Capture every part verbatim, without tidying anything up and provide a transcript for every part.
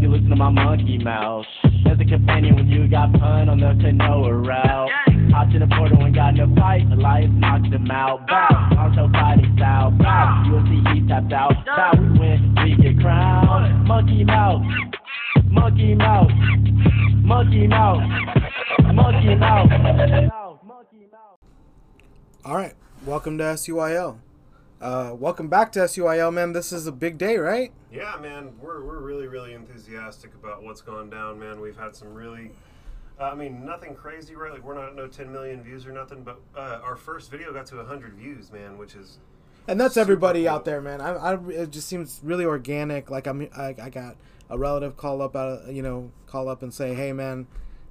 you listen to my Monkey Mouse. As a companion when you got pun on the canoa route. Hopped in the portal and got in a fight, Elias knocked him out. Bow, Poncho fighting style. Bow, you'll see he tapped out. Bow, we win, we get crowned. Monkey Mouse, Monkey Mouse, Monkey Mouse, Monkey Mouse. All right, welcome to S U Y L. Uh, welcome back to S U Y L, man. This is a big day, right? Yeah, man. We're we're really really enthusiastic about what's gone down, man. We've had some really, uh, I mean, nothing crazy, right? Like we're not at no ten million views or nothing, but uh, our first video got to one hundred views, man, which is. And that's everybody cool. out there, man. I, I it just seems really organic. Like I'm, I I got a relative call up, uh, you know, call up and say, hey, man,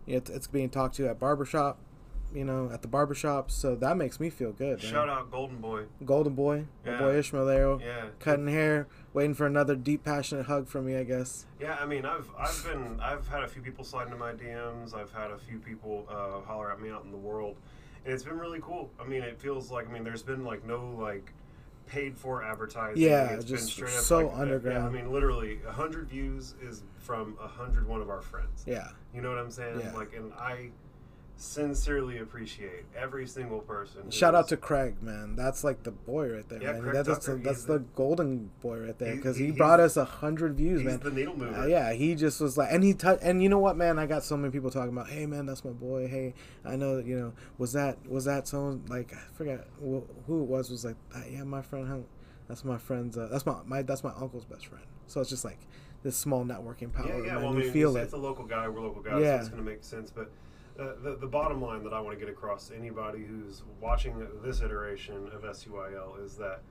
it's it's being talked to at barbershop. You know, at the barbershop, so that makes me feel good. Man. Shout out Golden Boy. Golden Boy. Yeah. My boy Ishmaelero. Yeah. Cutting hair, waiting for another deep, passionate hug from me, I guess. Yeah, I mean, I've I've been, I've had a few people slide into my D Ms. I've had a few people uh, holler at me out in the world. And it's been really cool. I mean, it feels like, I mean, there's been, like, no, like, paid-for advertising. Yeah, it's just been straight so up, like, underground. Yeah, I mean, literally, one hundred views is from one hundred one of our friends. Yeah. You know what I'm saying? Yeah. Like, and I... sincerely appreciate every single person. Shout out to Craig, man. That's like the boy right there. Yeah, man. That, that's, Tucker, a, that's the it. Golden Boy right there, because he, he brought us a hundred views, he's man. The needle mover. Uh, yeah, he just was like, and he touched. And you know what, man? I got so many people talking about, hey, man, that's my boy. Hey, I know that you know. Was that was that someone like I forgot who it was? Was like, yeah, my friend. That's my friend's. Uh, that's my, my that's my uncle's best friend. So it's just like this small networking power. Yeah, yeah. Man. Well, you I mean, feel it's, it. It's a local guy. We're local guys. Yeah. So it's gonna make sense, but. Uh, the, the bottom line that I want to get across to anybody who's watching this iteration of S U Y L is that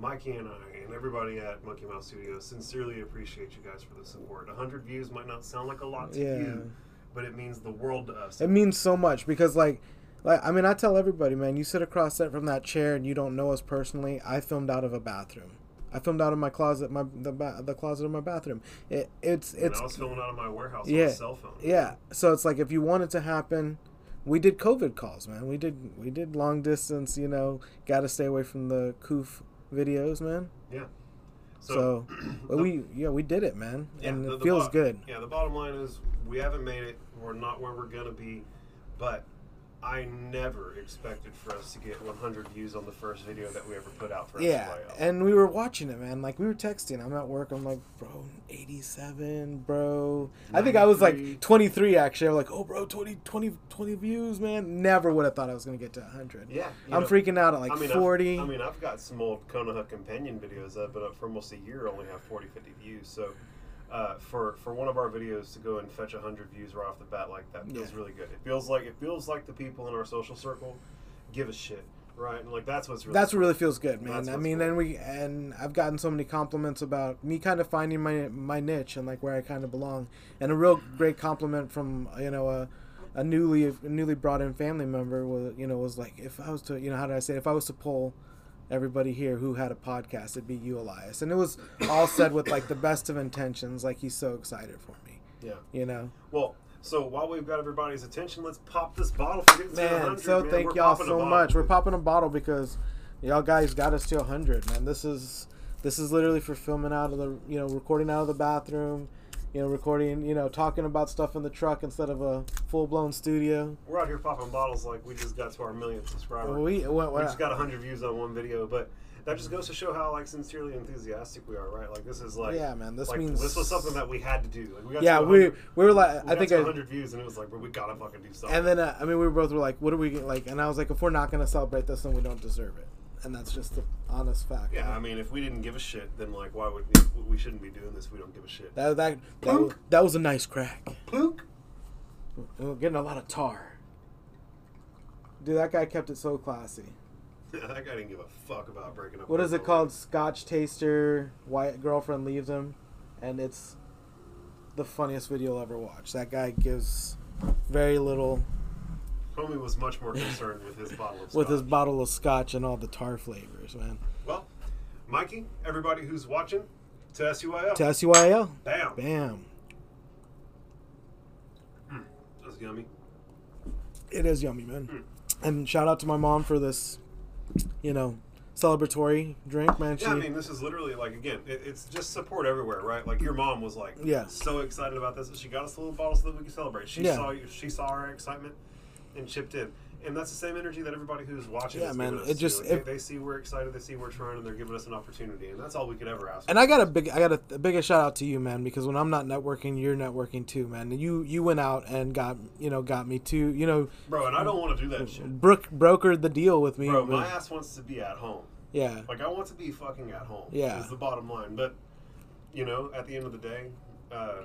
Mikey and I and everybody at Monkey Mouse Studios sincerely appreciate you guys for the support. one hundred views might not sound like a lot to yeah. you, but it means the world to us. It means so much because, like, like, I mean, I tell everybody, man, you sit across that from that chair and you don't know us personally. I filmed out of a bathroom. I filmed out of my closet, my the ba the closet of my bathroom. It, it's it's. And I was filming out of my warehouse yeah, on a cell phone. Yeah, so it's like if you want it to happen, we did COVID calls, man. We did we did long distance. You know, got to stay away from the coof videos, man. Yeah. So, so the, we yeah we did it, man, yeah, and the, it feels good. Yeah. The bottom line is we haven't made it. We're not where we're gonna be, but. I never expected for us to get one hundred views on the first video that we ever put out for yeah, S Y L. And we were watching it, man. Like, we were texting. I'm at work. I'm like, bro, eighty-seven, bro. ninety-three. I think I was, like, twenty-three, actually. I'm like, oh, bro, twenty, twenty, twenty views, man. Never would have thought I was going to get to one hundred. Yeah. I'm know, freaking out at, like, I mean, forty. I've, I mean, I've got some old Konoha Companion videos that I've been up for almost a year, only have forty, fifty views. So... Uh, for for one of our videos to go and fetch a hundred views right off the bat like that feels yeah. really good. It feels like it feels like the people in our social circle give a shit, right? And like that's what's really that's cool. what really feels good, man. That's I mean, cool. and we and I've gotten so many compliments about me kind of finding my my niche and like where I kind of belong. And a real great compliment from you know a a newly a newly brought in family member was you know was like if I was to you know how did I say it? If I was to pull. Everybody here who had a podcast, it'd be you, Elias. And it was all said with, like, the best of intentions. Like, he's so excited for me. Yeah. You know? Well, so while we've got everybody's attention, let's pop this bottle for getting to one hundred, so man. Thank y'all so much. We're popping a bottle because y'all guys got us to one hundred, man. This is this is literally for filming out of the, you know, recording out of the bathroom, you know, recording, you know, talking about stuff in the truck instead of a full-blown studio. We're out here popping bottles like we just got to our millionth subscriber. We, well, we just got one hundred views on one video, but that just goes to show how, like, sincerely enthusiastic we are, right? Like, this is, like... Yeah, man, this like, means... This was something that we had to do. Like, we got yeah, we, we were, like... We I got think one hundred views, and it was like, bro, we gotta fucking do something. And then, uh, I mean, we both were like, what are we... Like, and I was like, if we're not gonna celebrate this, then we don't deserve it. And that's just the honest fact. Yeah, right? I mean, if we didn't give a shit, then, like, why would we... We shouldn't be doing this. We don't give a shit. That that, that, was, that was a nice crack. A plunk. We're getting a lot of tar. Dude, that guy kept it so classy. Yeah, that guy didn't give a fuck about breaking up. What is it called? Scotch Taster, White Girlfriend Leaves Him. And it's the funniest video I'll ever watch. That guy gives very little... Tommy was much more concerned with his bottle of scotch. With his bottle of scotch and all the tar flavors, man. Well, Mikey, everybody who's watching, to S U Y L. To S U Y L. Bam. Bam. Mm, that's yummy. It is yummy, man. Mm. And shout out to my mom for this, you know, celebratory drink, man. She, yeah, I mean, this is literally like, again, it, it's just support everywhere, right? Like your mom was like, yeah, so excited about this, and she got us a little bottle so that we could celebrate. She yeah. saw you, she saw our excitement, and chipped in. And that's the same energy that everybody who's watching yeah, is man, us. It just, like, it, they, they see we're excited, they see we're trying, and they're giving us an opportunity, and that's all we could ever ask. And for. I got a big, I got a, a big shout out to you, man, because when I'm not networking, you're networking too, man. You you went out and got you know got me too, you know. Bro, and I don't want to do that shit. Brook brokered the deal with me. Bro, my with, ass wants to be at home. Yeah. Like I want to be fucking at home. Yeah. Is the bottom line, but you know, at the end of the day, uh,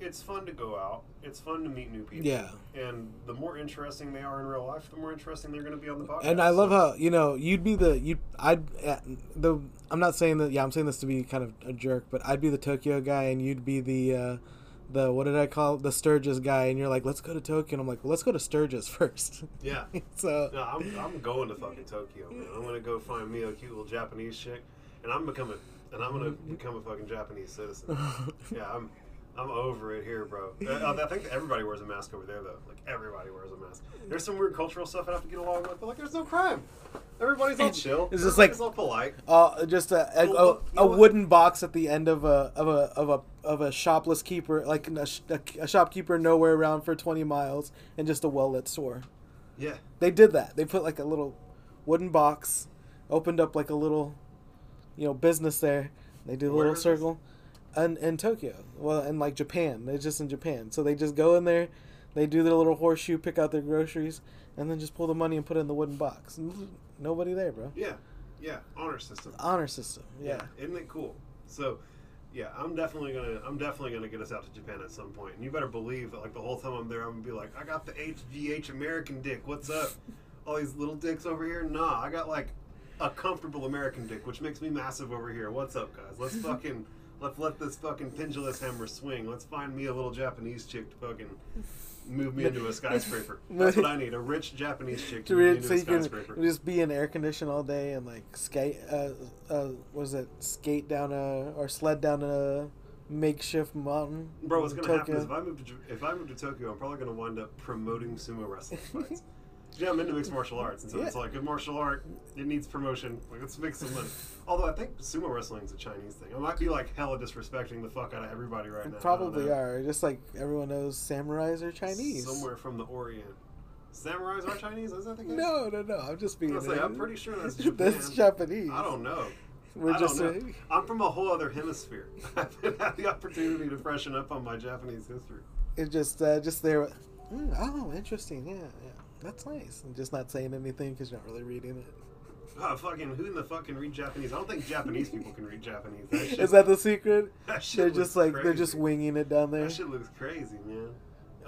it's fun to go out. It's fun to meet new people. Yeah. And the more interesting they are in real life, the more interesting they're going to be on the podcast. And I love so. how, you know, you'd be the, you, I'd, uh, the, I'm not saying that, yeah, I'm saying this to be kind of a jerk, but I'd be the Tokyo guy and you'd be the, uh, the, what did I call it? The Sturgis guy. And you're like, let's go to Tokyo. And I'm like, well, let's go to Sturgis first. Yeah. so. No, I'm, I'm going to fucking Tokyo, man. I'm going to go find me a cute little Japanese chick and I'm becoming, and I'm going to become a fucking Japanese citizen. yeah, I'm. I'm over it here, bro. I, I think everybody wears a mask over there, though. Like, everybody wears a mask. There's some weird cultural stuff I have to get along with, but, like, there's no crime. Everybody's all chill. It's just Everybody's like, all polite. Uh, just a, a, a, a, a wooden box at the end of a of a, of a of a shopless keeper, like a, a shopkeeper nowhere around for twenty miles, and just a well-lit store. Yeah. They did that. They put, like, a little wooden box, opened up, like, a little, you know, business there. They did a Where little circle. And in Tokyo, well, and like Japan, it's just in Japan. So they just go in there, they do their little horseshoe, pick out their groceries, and then just pull the money and put it in the wooden box. Nobody there, bro. Yeah, yeah, honor system. Honor system. Yeah. yeah. Isn't it cool? So, yeah, I'm definitely gonna, I'm definitely gonna get us out to Japan at some point. And you better believe that, like the whole time I'm there, I'm gonna be like, I got the H G H American dick. What's up? All these little dicks over here. Nah, I got like a comfortable American dick, which makes me massive over here. What's up, guys? Let's fucking. Let's let this fucking pendulous hammer swing. Let's find me a little Japanese chick to fucking move me into a skyscraper. That's what I need, a rich Japanese chick to, to move me into so a skyscraper. Can just be in air condition all day and like skate, uh, uh, what is it, skate down a, or sled down a makeshift mountain. Bro, what's going to happen is if I, move to, if I move to Tokyo, I'm probably going to wind up promoting sumo wrestling fights. Yeah, I'm into mixed martial arts, and so yeah. it's like, a martial art, it needs promotion. Like, let's make some money. Although I think sumo wrestling's a Chinese thing. I might be, like, hella disrespecting the fuck out of everybody right now. Probably are. Just like, everyone knows samurais are Chinese. Somewhere from the Orient. Samurais are Chinese? Is that the case? No, no, no. I'm just being... I like, I'm pretty sure that's Japan. That's Japanese. I don't know. We're I just don't know. Saying... I'm from a whole other hemisphere. I haven't had the opportunity to freshen up on my Japanese history. It just, uh, just there... Mm, oh, interesting. Yeah, yeah. That's nice. I'm just not saying anything because you're not really reading it. Oh, fucking, who in the fuck can read Japanese? I don't think Japanese people can read Japanese. That shit, is that the secret? That shit they're just like, crazy. They're just winging it down there. That shit looks crazy, man.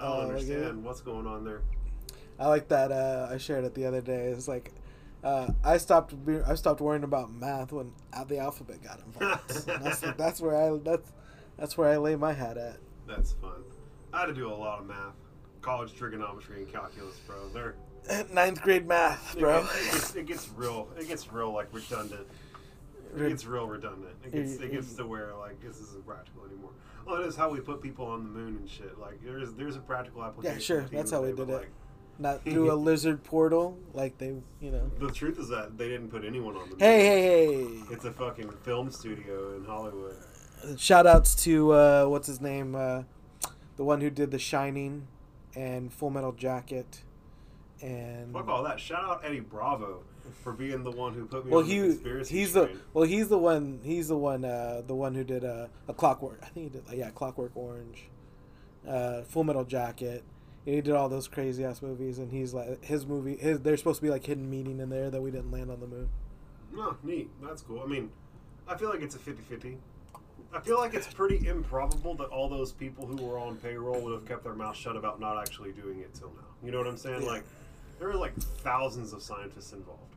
I don't uh, understand like, yeah. what's going on there. I like that. Uh, I shared it the other day. It's like, uh, I stopped I stopped worrying about math when the alphabet got involved. And that's, like, that's, where I, that's, that's where I lay my hat at. That's fun. I had to do a lot of math. College trigonometry and calculus, bro. They're ninth grade math, bro. It, it, it, gets, it gets real. It gets real, like redundant. It gets real redundant. It gets, it gets to where like this isn't practical anymore. Well, it is how we put people on the moon and shit. Like there's there's a practical application. Yeah, sure. That's how we did it. Like, not through a lizard portal, like they, you know. The truth is that they didn't put anyone on the moon. Hey, hey, hey! It's a fucking film studio in Hollywood. Shout outs to uh, what's his name, uh, the one who did The Shining. And Full Metal Jacket, and fuck all that. Shout out Eddie Bravo for being the one who put me well, on he, the conspiracy he's train. The, well, he's the one. He's the one. Uh, the one who did uh, a Clockwork. I think he did. Like, yeah, Clockwork Orange, uh, Full Metal Jacket. And he did all those crazy ass movies, and he's like his movie. His, there's supposed to be like hidden meaning in there that we didn't land on the moon. No, neat. That's cool. I mean, I feel like it's a fifty-fifty. I feel like it's pretty improbable that all those people who were on payroll would have kept their mouth shut about not actually doing it till now. You know what I'm saying? Yeah. Like, there were, like, thousands of scientists involved.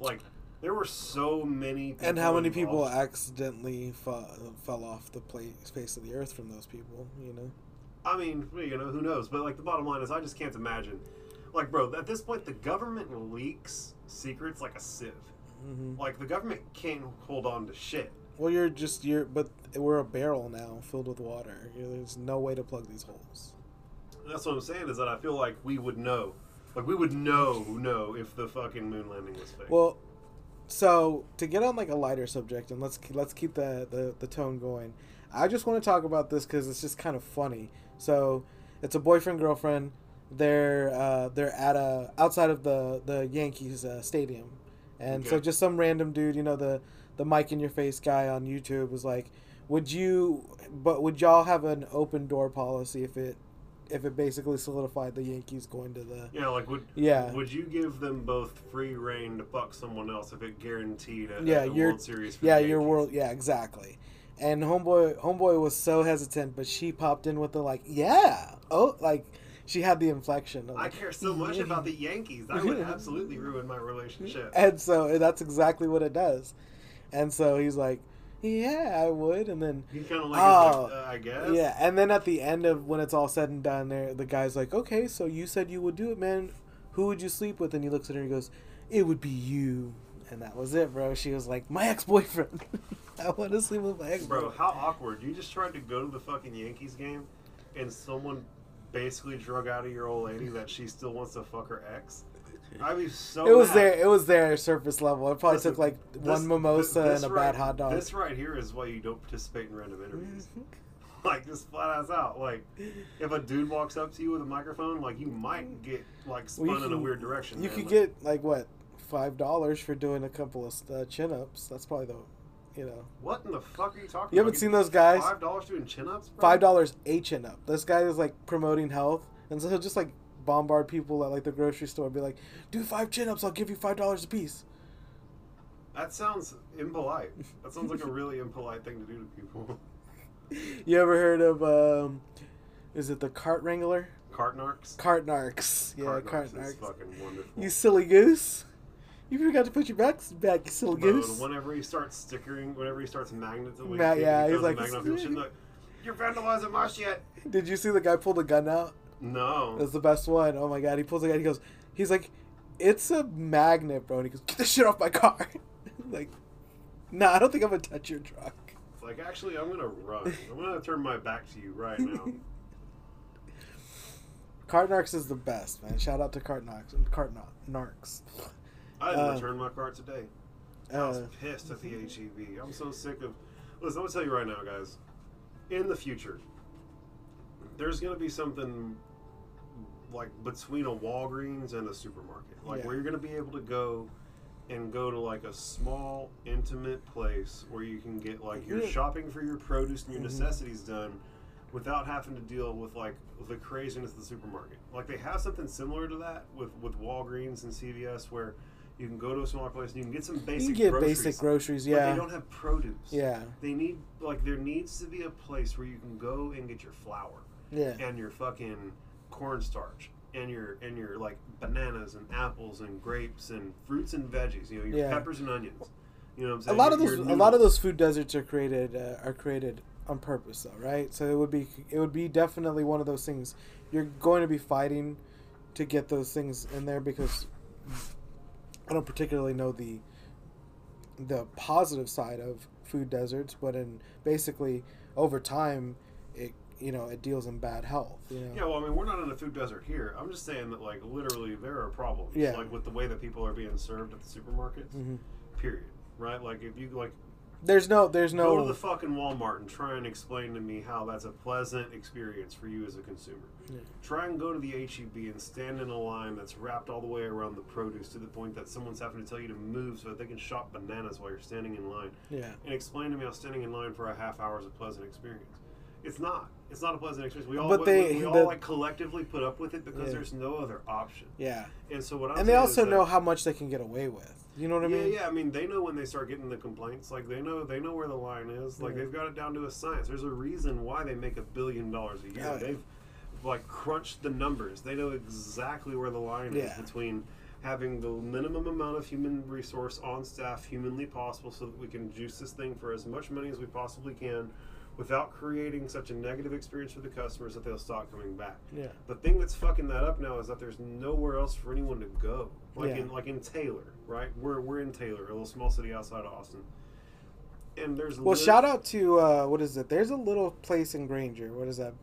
Like, there were so many people And how many involved. People accidentally fu- fell off the plate, face of the earth from those people, you know? I mean, you know, who knows? But, like, the bottom line is I just can't imagine. Like, bro, at this point, the government leaks secrets like a sieve. Mm-hmm. Like, the government can't hold on to shit. Well, you're just, you're, but we're a barrel now filled with water. You're, there's no way to plug these holes. That's what I'm saying is that I feel like we would know. Like, we would know, know if the fucking moon landing was fake. Well, So to get on like a lighter subject, and let's let's keep the the, the tone going. I just want to talk about this because it's just kind of funny. So it's a boyfriend girlfriend. They're uh, they're at a outside of the the Yankees uh, stadium, and okay. so just some random dude, you know, the the mic in your face guy on YouTube was like, "Would you? But would y'all have an open door policy if it if it basically solidified the Yankees going to the yeah like would yeah would you give them both free reign to fuck someone else if it guaranteed a, yeah, a your, World Series for yeah the Yankees? your world yeah exactly." And homeboy homeboy was so hesitant, but she popped in with the like yeah oh like. She had the inflection. Of, I care so much yeah. about the Yankees. I would absolutely ruin my relationship. And so that's exactly what it does. And so he's like, yeah, I would. And then, he's kind of like, oh, like uh, I guess. Yeah. And then at the end of when it's all said and done, there the guy's like, okay, so you said you would do it, man. Who would you sleep with? And he looks at her and he goes, it would be you. And that was it, bro. She was like, my ex-boyfriend. I want to sleep with my ex-boyfriend. Bro, how awkward. You just tried to go to the fucking Yankees game and someone basically drug out of your old lady that she still wants to fuck her ex. I'd be so It was mad. there it was their surface level. It probably Listen, took like this, one mimosa this, this and a right, bad hot dog. This right here is why you don't participate in random interviews. Like, just flat ass out. Like, if a dude walks up to you with a microphone, like, you might get, like, spun well, can, in a weird direction. You man. could like, get, like, what, five dollars for doing a couple of uh, chin-ups. That's probably the... You know. What in the fuck are you talking about? You haven't seen those guys? five dollars doing chin-ups? five dollars a chin-up. This guy is, like, promoting health. And so he'll just, like, bombard people at, like, the grocery store and be like, do five chin-ups, I'll give you five dollars a piece. That sounds impolite. That sounds like a really impolite thing to do to people. You ever heard of, um, is it the Cart Wrangler? Cart Narcs? Cart Narcs. Yeah, Cart Narcs. Cart Narcs. Is fucking wonderful. You silly goose. You forgot to put your back back, you silly Bro, goose. Whenever he starts stickering, whenever he starts magnetism, Ma- yeah, he he's like, like, "You're vandalizing my shit." Did you see the guy pull the gun out? No, that's the best one. Oh my god, he pulls the gun. He goes, he's like, "It's a magnet, bro." And he goes, "Get this shit off my car!" Like, nah, I don't think I'm gonna touch your truck. It's like, actually, I'm gonna run. I'm gonna turn my back to you right now. Cart Narcs is the best, man. Shout out to Cart Narcs and Cart Narcs. I didn't uh, return my cart today. I was uh, pissed at the H E B. I'm so sick of... Listen, I'm going to tell you right now, guys. In the future, there's going to be something like between a Walgreens and a supermarket. Like yeah. where you're going to be able to go and go to like a small, intimate place where you can get like your shopping for your produce and your mm-hmm. necessities done without having to deal with like the craziness of the supermarket. Like they have something similar to that with, with Walgreens and C V S where... You can go to a smaller place and you can get some basic groceries. You can get groceries, basic groceries, yeah. But they don't have produce. Yeah. They need, like, there needs to be a place where you can go and get your flour. Yeah. And your fucking cornstarch. And your, and your like, bananas and apples and grapes and fruits and veggies. You know, your yeah. peppers and onions. You know what I'm saying? A lot, of those, a lot of those food deserts are created uh, are created on purpose, though, right? So it would be it would be definitely one of those things. You're going to be fighting to get those things in there because... I don't particularly know the the positive side of food deserts, but in basically over time, it you know it deals in bad health. You know? Yeah, well, I mean, we're not in a food desert here. I'm just saying that like literally there are problems, yeah. like with the way that people are being served at the supermarkets. Mm-hmm. Period. Right? Like if you like, there's no there's no go to the fucking Walmart and try and explain to me how that's a pleasant experience for you as a consumer. Yeah. Try and go to the H E B and stand in a line that's wrapped all the way around the produce to the point that someone's having to tell you to move so that they can shop bananas while you're standing in line. Yeah. And explain to me how standing in line for a half hour is a pleasant experience. It's not. It's not a pleasant experience. We all but they, we, we all the, like collectively put up with it because yeah. there's no other option. Yeah. And so what I'm And they also know how much they can get away with. You know what I yeah, mean? Yeah, yeah. I mean, they know when they start getting the complaints. Like they know, they know where the line is. Like yeah. they've got it down to a science. There's a reason why they make a billion dollars a year. Yeah. They've like crunched the numbers. They know exactly where the line yeah. is between having the minimum amount of human resource on staff humanly possible, so that we can juice this thing for as much money as we possibly can, without creating such a negative experience for the customers that they'll stop coming back. Yeah. The thing that's fucking that up now is that there's nowhere else for anyone to go. Like yeah. in like in Taylor, right? We're we're in Taylor, a little small city outside of Austin. And there's well, little, shout out to uh, what is it? There's a little place in Granger. What is that?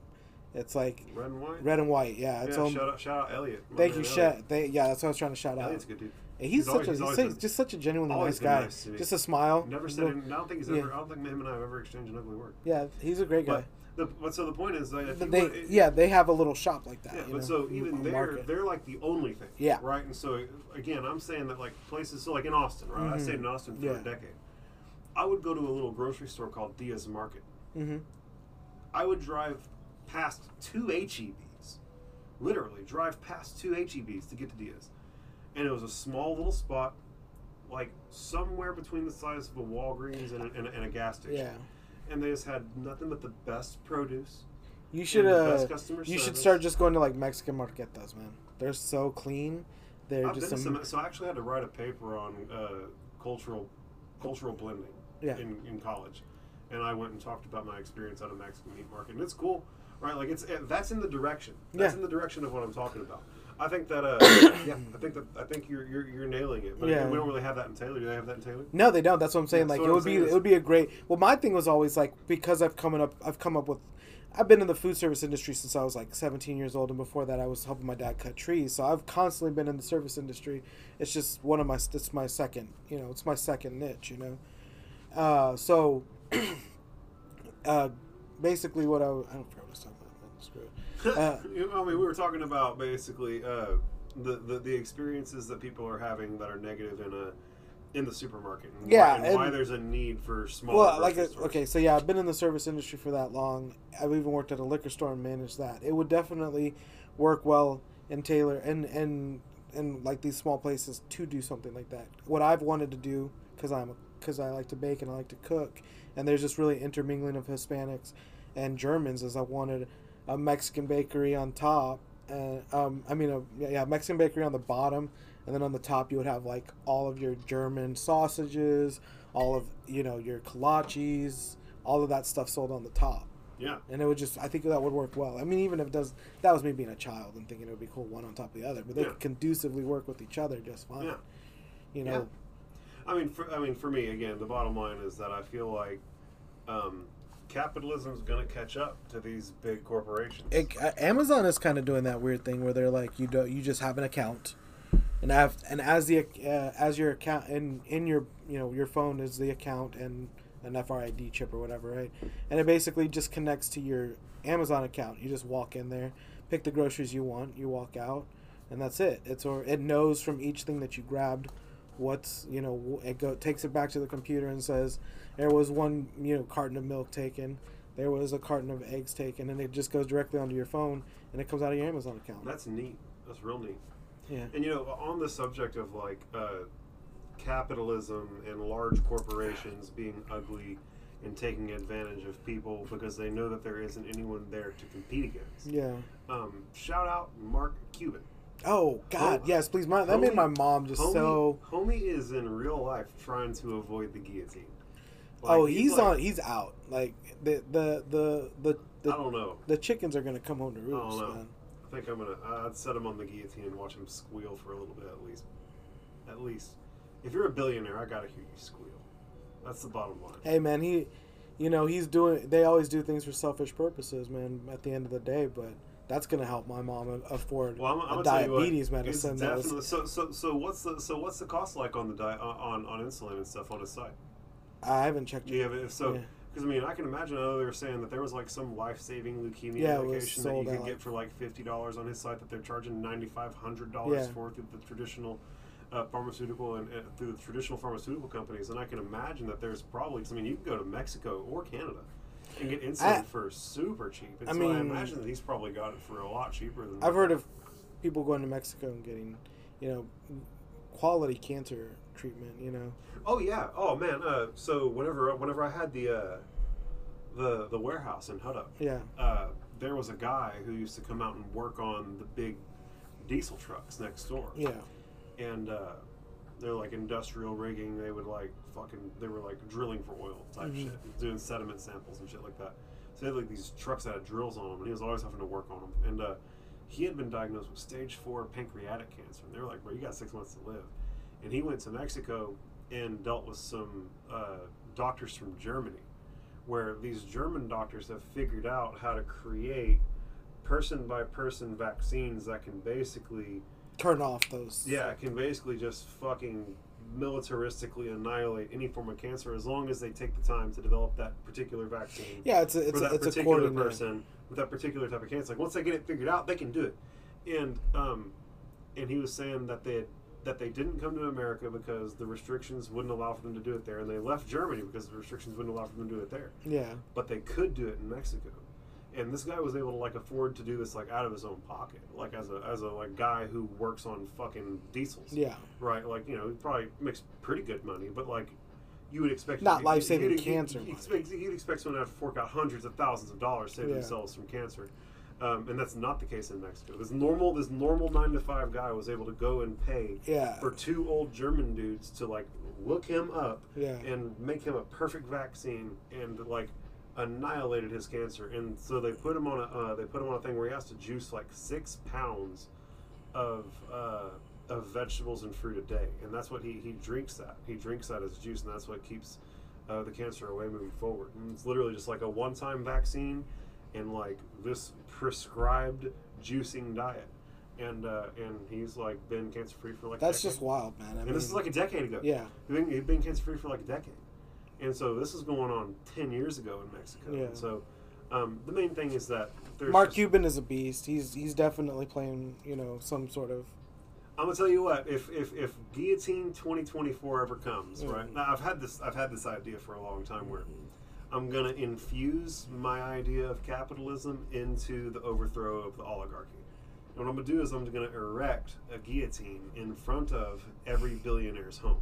It's like red and white. Red and white. Yeah. It's yeah shout out, shout out Elliot. Thank you, Elliot. Sh- they, yeah, that's what I was trying to shout Elliot's out. Elliot's a good dude. And he's, he's such always, a he's, he's been, just such a genuinely nice guy. Nice to me. Just a smile. Never said. Him, I don't think he's yeah. ever. I don't think him and I have ever exchanged an ugly word. Yeah, he's a great guy. But, the, but so the point is, like, I think they, what, it, yeah, they have a little shop like that. Yeah, you but know, so even the there, they're like the only thing. Yeah. Right. And so again, I'm saying that like places, so like in Austin, right? Mm-hmm. I stayed in Austin for yeah. a decade. I would go to a little grocery store called Dia's Market. Mm-hmm. I would drive past two H E Bs, literally drive past two H E Bs to get to Dia's. And it was a small little spot, like somewhere between the size of a Walgreens and a, and a, and a gas station. Yeah. And they just had nothing but the best produce. You should and the uh, best customer service. You should start just going to like Mexican marquetas, man. They're so clean. They're I've just been some, to some, so I actually had to write a paper on uh, cultural cultural blending yeah. in, in college, and I went and talked about my experience at a Mexican meat market, and it's cool, right? Like it's it, that's in the direction. That's yeah. in the direction of what I'm talking about. I think that uh, yeah, I think that I think you're you're, you're nailing it. But yeah. we don't really have that in Taylor. Do they have that in Taylor? No, they don't. That's what I'm saying. Yeah, like it would be it would be a great. Well, my thing was always like because I've coming up I've come up with, I've been in the food service industry since I was like seventeen years old, and before that I was helping my dad cut trees. So I've constantly been in the service industry. It's just one of my it's my second you know it's my second niche you know, uh, so, uh, basically what I I don't know what I was talking about. Screw it. Uh, I mean, we were talking about basically uh, the, the the experiences that people are having that are negative in a in the supermarket. And yeah, why, and, and why there's a need for smaller. Well, like a, okay, so yeah, I've been in the service industry for that long. I've even worked at a liquor store and managed that. It would definitely work well in Taylor and and and like these small places to do something like that. What I've wanted to do because I'm because I like to bake and I like to cook, and there's just really intermingling of Hispanics and Germans as I wanted. A Mexican bakery on top, uh, um, I mean, a, yeah, Mexican bakery on the bottom, and then on the top you would have like all of your German sausages, all of you know your kolaches, all of that stuff sold on the top. Yeah, and it would just, I think that would work well. I mean, even if it does, that was me being a child and thinking it would be cool one on top of the other, but they yeah. could conducively work with each other just fine. Yeah. You know, yeah. I mean, for, I mean, for me again, the bottom line is that I feel like. Um, Capitalism is going to catch up to these big corporations. It, uh, Amazon is kind of doing that weird thing where they're like, you don't, you just have an account, and have, and as the uh, as your account in in your you know your phone is the account and an F R I D chip or whatever, right? And it basically just connects to your Amazon account. You just walk in there, pick the groceries you want, you walk out, and that's it. It's or it knows from each thing that you grabbed. What's you know it go takes it back to the computer and says there was one you know carton of milk taken, there was a carton of eggs taken, and it just goes directly onto your phone and it comes out of your Amazon account. That's neat. That's real neat. Yeah. And you know on the subject of like uh, capitalism and large corporations being ugly and taking advantage of people because they know that there isn't anyone there to compete against. Yeah. Um, shout out Mark Cuban. Oh God, oh, yes, please. My, that homie, made my mom just homie, so. Homie is in real life trying to avoid the guillotine. Like, oh, he's, he's like, on. He's out. Like the the the the. the I don't know. The chickens are gonna come home to roost. I don't know. Man. I think I'm gonna. I'd set him on the guillotine and watch him squeal for a little bit at least. At least, if you're a billionaire, I gotta hear you squeal. That's the bottom line. Hey man, he, you know, he's doing. They always do things for selfish purposes, man. At the end of the day, but. That's gonna help my mom afford well, I'm, I'm a diabetes what, medicine. Definitely, so, so, so what's the so what's the cost like on the di- on on insulin and stuff on his side? I haven't checked. Yeah, but if so, because yeah. I mean, I can imagine. I know they were saying that there was like some life-saving leukemia yeah, medication that you could out. get for like fifty dollars on his side that they're charging ninety-five hundred dollars yeah. for through the traditional uh, pharmaceutical and uh, through the traditional pharmaceutical companies. And I can imagine that there's probably. I mean, you can go to Mexico or Canada. And get insulin I, for super cheap. And I so mean, I imagine that he's probably got it for a lot cheaper than. I've heard of people going to Mexico and getting, you know, quality cancer treatment. You know. Oh yeah. Oh man. Uh, so whenever whenever I had the uh, the the warehouse in Hutto, yeah, uh, there was a guy who used to come out and work on the big diesel trucks next door. Yeah. And uh, they're like industrial rigging. They would like. Fucking, they were like drilling for oil type mm-hmm. shit, doing sediment samples and shit like that. So they had like these trucks that had drills on them, and he was always having to work on them. And uh, he had been diagnosed with stage four pancreatic cancer. And they were like, bro, you got six months to live. And he went to Mexico and dealt with some uh, doctors from Germany, where these German doctors have figured out how to create person by person vaccines that can basically turn off those. Yeah, it can basically just fucking militaristically annihilate any form of cancer as long as they take the time to develop that particular vaccine. Yeah, it's a, it's for that a, it's particular a person with that particular type of cancer. Like, once they get it figured out, they can do it. And um, and he was saying that they had, that they didn't come to America because the restrictions wouldn't allow for them to do it there, and they left Germany because the restrictions wouldn't allow for them to do it there. Yeah, but they could do it in Mexico. And this guy was able to like afford to do this like out of his own pocket, like as a as a like guy who works on fucking diesels. Yeah, right. Like, you know, he probably makes pretty good money, but like you would expect not life saving cancer. You'd, expect, you'd expect someone to have to fork out hundreds of thousands of dollars to save yeah. themselves from cancer, um, and that's not the case in Mexico. This normal this normal nine to five guy was able to go and pay yeah. for two old German dudes to like look him up yeah. and make him a perfect vaccine and like. Annihilated his cancer, and so they put him on a uh, they put him on a thing where he has to juice like six pounds of uh, of vegetables and fruit a day, and that's what he he drinks that he drinks that as juice, and that's what keeps uh, the cancer away moving forward. And it's literally just like a one time vaccine and like this prescribed juicing diet, and uh, and he's like been cancer free for like that's a just wild, man. I and mean, this is like a decade ago. Yeah, he's been, been cancer free for like a decade. And so this is going on ten years ago in Mexico. Yeah. And so um, the main thing is that there's Mark Cuban is a beast. He's he's definitely playing, you know, some sort of. I'm gonna tell you what. If if, if Guillotine twenty twenty-four ever comes, mm-hmm. right? Now I've had this I've had this idea for a long time where I'm gonna infuse my idea of capitalism into the overthrow of the oligarchy. And what I'm gonna do is I'm gonna erect a guillotine in front of every billionaire's home.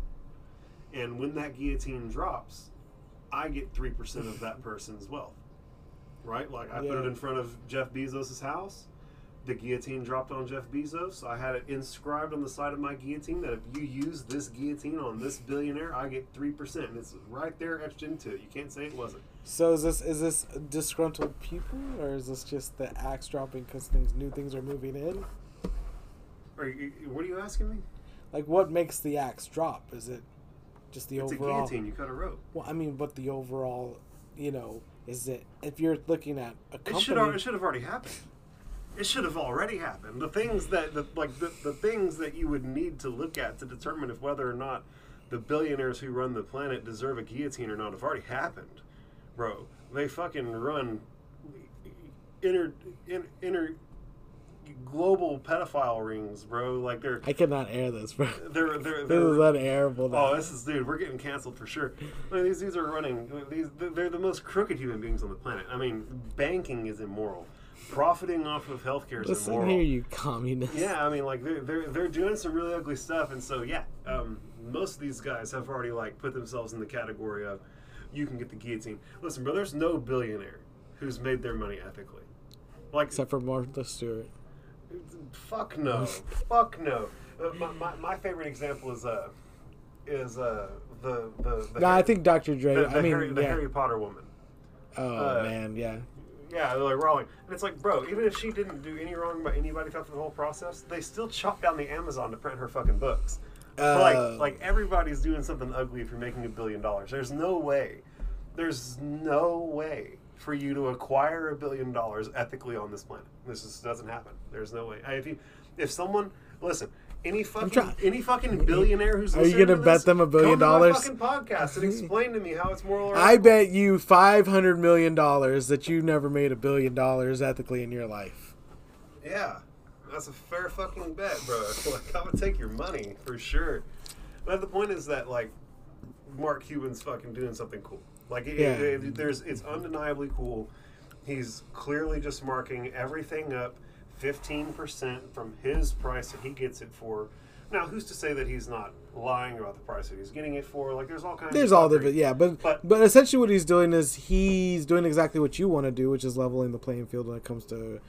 And when that guillotine drops, I get three percent of that person's wealth, right? Like, I yeah. put it in front of Jeff Bezos' house. The guillotine dropped on Jeff Bezos. I had it inscribed on the side of my guillotine that if you use this guillotine on this billionaire, I get three percent. And it's right there etched into it. You can't say it wasn't. So is this is this disgruntled people, or is this just the axe dropping because things, new things are moving in? Are you, what are you asking me? Like, what makes the axe drop? Is it... Just the it's overall, a guillotine. You cut a rope. Well, I mean, but the overall, you know, is it if you're looking at a company? It should, it should have already happened. It should have already happened. The things that, the, like the, the things that you would need to look at to determine if whether or not the billionaires who run the planet deserve a guillotine or not have already happened, bro. They fucking run inner inner. inner global pedophile rings, bro. Like they're. I cannot air this, bro. They're, they're, they're, this is unairable. Now. Oh, this is, dude. We're getting canceled for sure. I mean, these these are running. These they're the most crooked human beings on the planet. I mean, banking is immoral. Profiting off of healthcare is Listen immoral. Listen here, you communists. Yeah, I mean, like they're they're they're doing some really ugly stuff, and so yeah, um, most of these guys have already like put themselves in the category of, you can get the guillotine. Listen, bro. There's no billionaire who's made their money ethically, like except for Martha Stewart. Fuck no, fuck no. Uh, my, my my favorite example is uh is uh the the. the nah, Harry, I think Doctor Dre. The, the I mean, Harry, the yeah. Harry Potter woman. Oh uh, man, yeah. Yeah, they're like Rowling, and it's like, bro. Even if she didn't do any wrong by anybody throughout the whole process, they still chopped down the Amazon to print her fucking books. Uh, like, like everybody's doing something ugly if you're making a billion dollars. There's no way. There's no way. For you to acquire a billion dollars ethically on this planet, this just doesn't happen. There's no way. I, if you, if someone, listen, any fucking, any fucking billionaire who's listening, are you going to bet them a billion dollars? Come to my fucking podcast and explain to me how it's moral. Or I bet you five hundred million dollars that you never made a billion dollars ethically in your life. Yeah, that's a fair fucking bet, bro. Like, I would take your money for sure. But the point is that like Mark Cuban's fucking doing something cool. Like it, yeah. it, it, there's, it's undeniably cool. He's clearly just marking everything up fifteen percent from his price that he gets it for. Now, who's to say that he's not lying about the price that he's getting it for? Like, there's all kinds. There's of all the yeah, but, but but essentially what he's doing is he's doing exactly what you want to do, which is leveling the playing field when it comes to,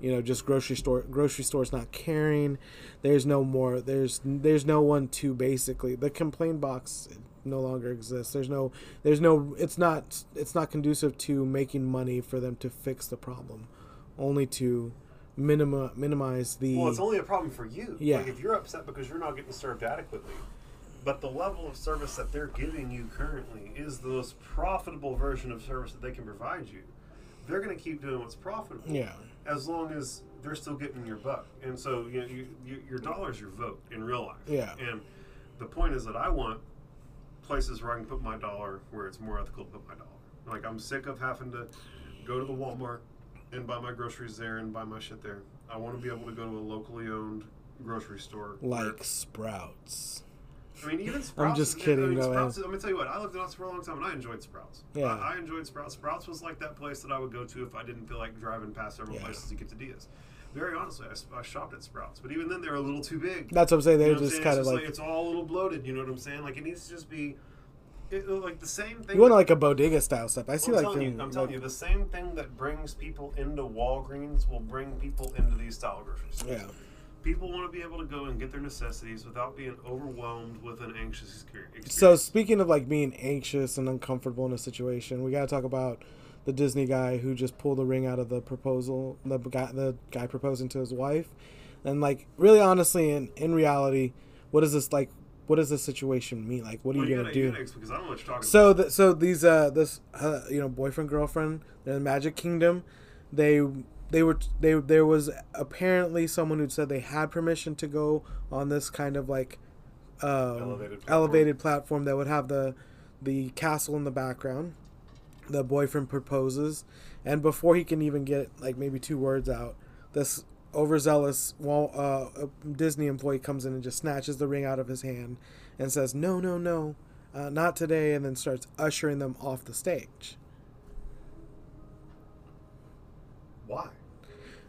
you know, just grocery store grocery stores not caring. There's no more. There's there's no one to basically the complaint box. No longer exists. There's no, there's no. It's not. It's not conducive to making money for them to fix the problem, only to minima, minimize the. Well, it's only a problem for you. Yeah. Like if you're upset because you're not getting served adequately, but the level of service that they're giving you currently is the most profitable version of service that they can provide you. They're going to keep doing what's profitable. Yeah. As long as they're still getting your buck. And so you know, you, you, your dollar is your vote in real life. Yeah. And the point is that I want places where I can put my dollar where it's more ethical to put my dollar. Like, I'm sick of having to go to the Walmart and buy my groceries there and buy my shit there. I want to be able to go to a locally owned grocery store. Like Sprouts. I mean, even Sprouts. I'm just kidding. I mean, no Sprouts, I'm going to tell you what, I lived in Austin for a long time and I enjoyed Sprouts. Yeah. I, I enjoyed Sprouts. Sprouts was like that place that I would go to if I didn't feel like driving past several yeah. places to get to Diaz. Very honestly, I, I shopped at Sprouts. But even then, they were a little too big. That's what I'm saying. They're you know just saying? kind it's of just like, like... It's all a little bloated, you know what I'm saying? Like, it needs to just be... It, like the same thing. You want that, like a bodega style stuff. I see well, I'm like telling them, you, I'm like, telling you, the same thing that brings people into Walgreens will bring people into these style grocery stores. Yeah. People want to be able to go and get their necessities without being overwhelmed with an anxious experience. So speaking of like being anxious and uncomfortable in a situation, we got to talk about the Disney guy who just pulled the ring out of the proposal, the guy, the guy proposing to his wife, and like really honestly, in in reality, what is this like? What does this situation mean? Like, what are well, you, you gonna, gonna do? Because I don't know what you're talking so, about. The, so these, uh, this, uh, you know, boyfriend girlfriend in the Magic Kingdom, they, they were, they, there was apparently someone who said they had permission to go on this kind of like, um, elevated, platform. elevated platform that would have the, the castle in the background. The boyfriend proposes, and before he can even get like maybe two words out, this overzealous Wal- uh, a Disney employee comes in and just snatches the ring out of his hand and says, no, no, no, uh, not today, and then starts ushering them off the stage. Why?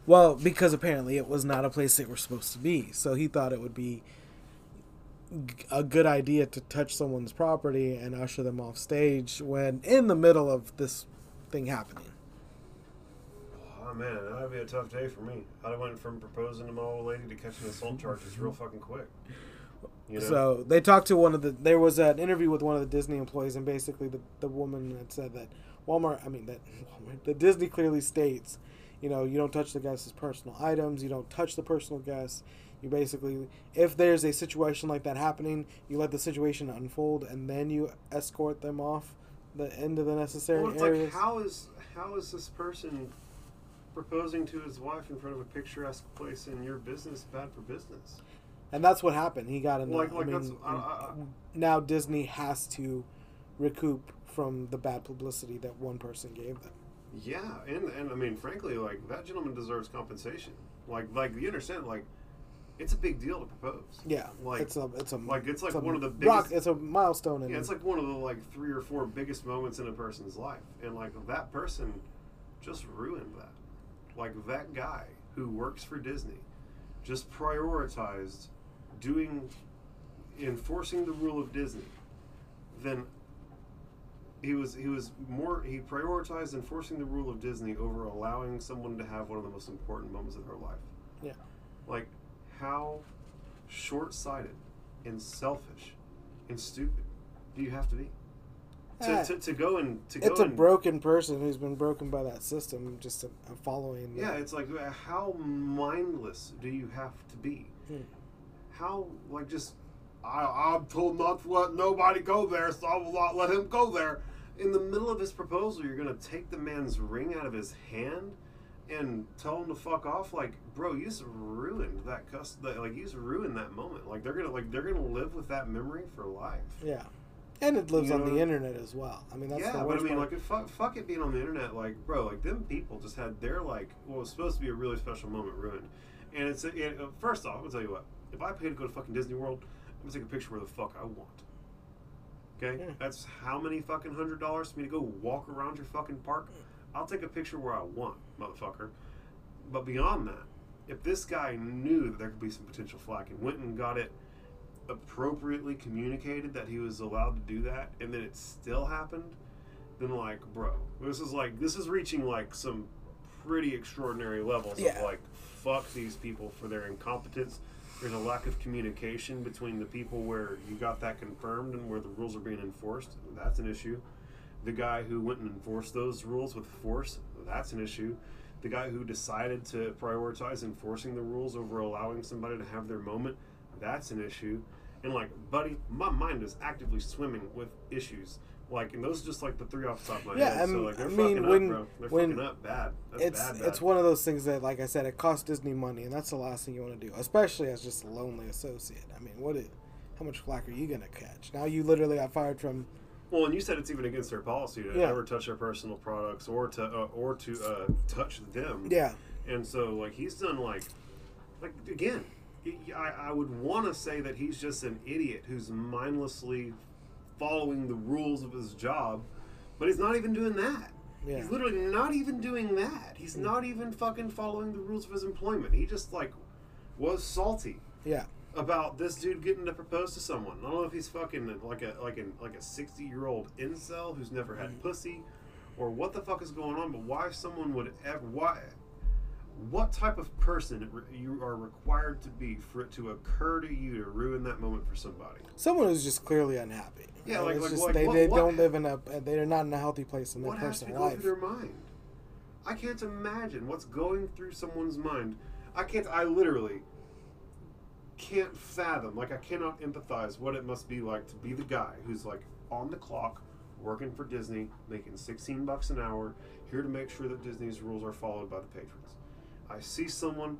Well, because apparently it was not a place they were supposed to be, so he thought it would be g- a good idea to touch someone's property and usher them off stage when in the middle of this thing happening. Oh, man, that would be a tough day for me. I went from proposing to my old lady to catching assault charges real fucking quick. You know? So they talked to one of the... There was an interview with one of the Disney employees, and basically the, the woman had said that Walmart... I mean, that Walmart, the Disney clearly states, you know, you don't touch the guests' personal items, you don't touch the personal guests. You basically... If there's a situation like that happening, you let the situation unfold, and then you escort them off the end of the necessary well, it's areas. Like, how is, how is this person... proposing to his wife in front of a picturesque place in your business bad for business? And that's what happened. He got in like, like I mean, I, I, now Disney has to recoup from the bad publicity that one person gave them. Yeah, and and I mean, frankly, like, that gentleman deserves compensation. Like, like you understand, like, it's a big deal to propose. Yeah, like it's a, it's a, like it's like it's one of the biggest. Rock, it's a milestone. In yeah, it's like one of the like three or four biggest moments in a person's life, and like that person just ruined that. Like, that guy who works for Disney just prioritized doing, enforcing the rule of Disney. Then he was, he was more, he prioritized enforcing the rule of Disney over allowing someone to have one of the most important moments of their life. Yeah. Like, how short-sighted and selfish and stupid do you have to be? To, to, to go and to it's go a and, broken person who's been broken by that system, just a, a following. Yeah, that. It's like, how mindless do you have to be? Hmm. How like just I, I'm told not to let nobody go there, so I will not let him go there. In the middle of his proposal, you're gonna take the man's ring out of his hand and tell him to fuck off. Like, bro, you just ruined that cuss. Like, you just ruined that moment. Like, they're gonna like they're gonna live with that memory for life. Yeah. And it lives you on know, the internet as well. I mean, that's yeah, the worst but I mean, part. Like, fuck, fuck it being on the internet. Like, bro, like, them people just had their, like, what was supposed to be a really special moment ruined. And it's, it, first off, I'm going to tell you what. If I pay to go to fucking Disney World, I'm going to take a picture where the fuck I want. Okay? Yeah. That's how many fucking hundred dollars for me to go walk around your fucking park? I'll take a picture where I want, motherfucker. But beyond that, if this guy knew that there could be some potential flack and went and got it appropriately communicated that he was allowed to do that, and then it still happened, then like, bro, this is like this is reaching like some pretty extraordinary levels yeah. of like, fuck these people for their incompetence. There's a lack of communication between the people where you got that confirmed and where the rules are being enforced. That's an issue. The guy who went and enforced those rules with force, that's an issue. The guy who decided to prioritize enforcing the rules over allowing somebody to have their moment, that's an issue. And like, buddy, my mind is actively swimming with issues Like, and those are just, like, the three off the top of my yeah, head. Yeah, so, like, they're I fucking mean, up, when, bro. They're when fucking up bad. That's it's, bad, bad. It's one of those things that, like I said, it costs Disney money, and that's the last thing you want to do, especially as just a lonely associate. I mean, what? Is, how much flack are you going to catch? Now you literally got fired from... Well, and you said it's even against their policy to yeah. ever touch their personal products or to uh, or to uh, touch them. Yeah. And so, like, he's done, like... Like, again, I, I would want to say that he's just an idiot who's mindlessly... following the rules of his job, but he's not even doing that. Yeah. He's literally not even doing that. He's mm. not even fucking following the rules of his employment. He just, like, was salty. Yeah. About this dude getting to propose to someone. I don't know if he's fucking like a like an like a sixty year old incel who's never had mm. pussy, or what the fuck is going on. But why someone would ever why? What type of person you are required to be for it to occur to you to ruin that moment for somebody? Someone who's just clearly unhappy. Yeah, like, like, just, like they, what, they what, don't live in a they're not in a healthy place in their what personal has to life. Go through their mind? I can't imagine what's going through someone's mind. I can't. I literally can't fathom. Like, I cannot empathize what it must be like to be the guy who's, like, on the clock working for Disney, making sixteen bucks an hour, here to make sure that Disney's rules are followed by the patrons. I see someone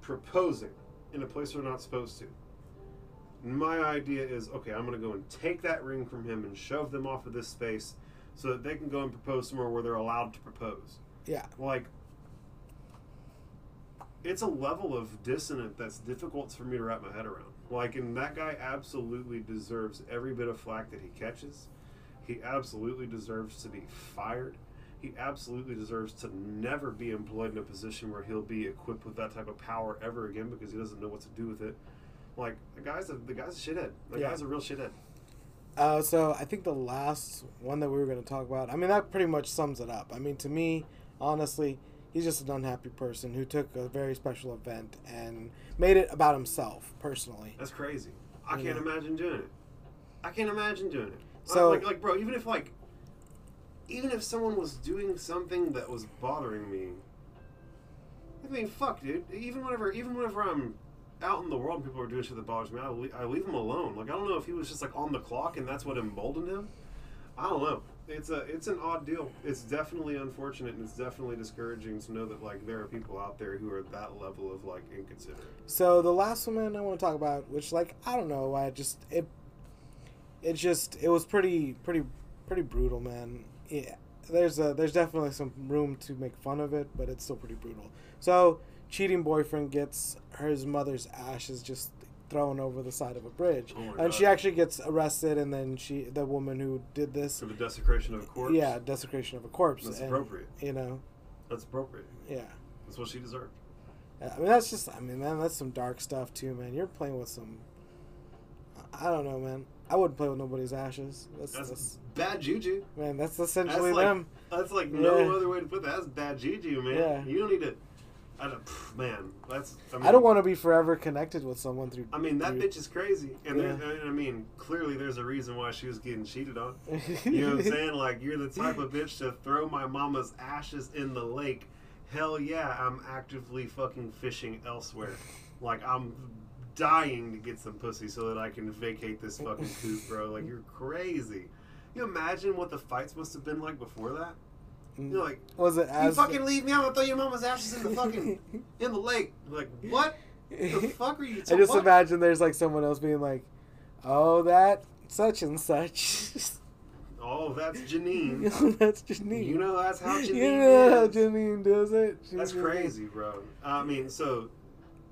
proposing in a place they're not supposed to. My idea is, okay, I'm going to go and take that ring from him and shove them off of this space so that they can go and propose somewhere where they're allowed to propose. Yeah. Like, it's a level of dissonance that's difficult for me to wrap my head around. Like, and that guy absolutely deserves every bit of flack that he catches. He absolutely deserves to be fired. He absolutely deserves to never be employed in a position where he'll be equipped with that type of power ever again, because he doesn't know what to do with it. Like, the guy's a, the guy's a shithead. The yeah. guy's a real shithead. Uh, so I think the last one that we were going to talk about, I mean, that pretty much sums it up. I mean, to me, honestly, he's just an unhappy person who took a very special event and made it about himself, personally. That's crazy. I yeah. can't imagine doing it. I can't imagine doing it. So, like, like, bro, even if, like, even if someone was doing something that was bothering me, I mean, fuck, dude. Even whenever, even whenever I'm out in the world, and people are doing shit that bothers me, I leave, I leave them alone. Like, I don't know if he was just, like, on the clock and that's what emboldened him. I don't know. It's a, it's an odd deal. It's definitely unfortunate, and it's definitely discouraging to know that, like, there are people out there who are at that level of, like, inconsiderate. So the last one I want to talk about, which, like, I don't know, I just it, it just it was pretty, pretty, pretty brutal, man. Yeah, there's a, there's definitely some room to make fun of it, but it's still pretty brutal. So, cheating boyfriend gets his mother's ashes just thrown over the side of a bridge. Oh my God. And she actually gets arrested, and then she, the woman who did this... For the desecration of a corpse? Yeah, desecration of a corpse. That's and, appropriate. You know? That's appropriate. Yeah. That's what she deserved. I mean, that's just, I mean, man, that's some dark stuff, too, man. You're playing with some... I don't know, man. I wouldn't play with nobody's ashes. That's, that's, that's bad juju. Man, that's essentially that's like, them. That's like yeah. no other way to put that. That's bad juju, man. Yeah. You don't need to... I don't, man, that's... I, mean, I don't want to be forever connected with someone through... I mean, that through, bitch is crazy. And, yeah. there, and I mean, clearly there's a reason why she was getting cheated on. You know what I'm saying? Like, you're the type of bitch to throw my mama's ashes in the lake. Hell yeah, I'm actively fucking fishing elsewhere. Like, I'm dying to get some pussy so that I can vacate this fucking coop, bro. Like, you're crazy. You imagine what the fights must have been like before that? You're like, was it you fucking leave me, I'm gonna throw your mama's ashes in the fucking, in the lake. You're like, what the fuck are you talking I just what? Imagine there's, like, someone else being like, oh, that such and such. Oh, that's Janine. Oh, that's Janine. You know that's how Janine You know how Janine does it. She that's does crazy, it. Bro. I mean, so...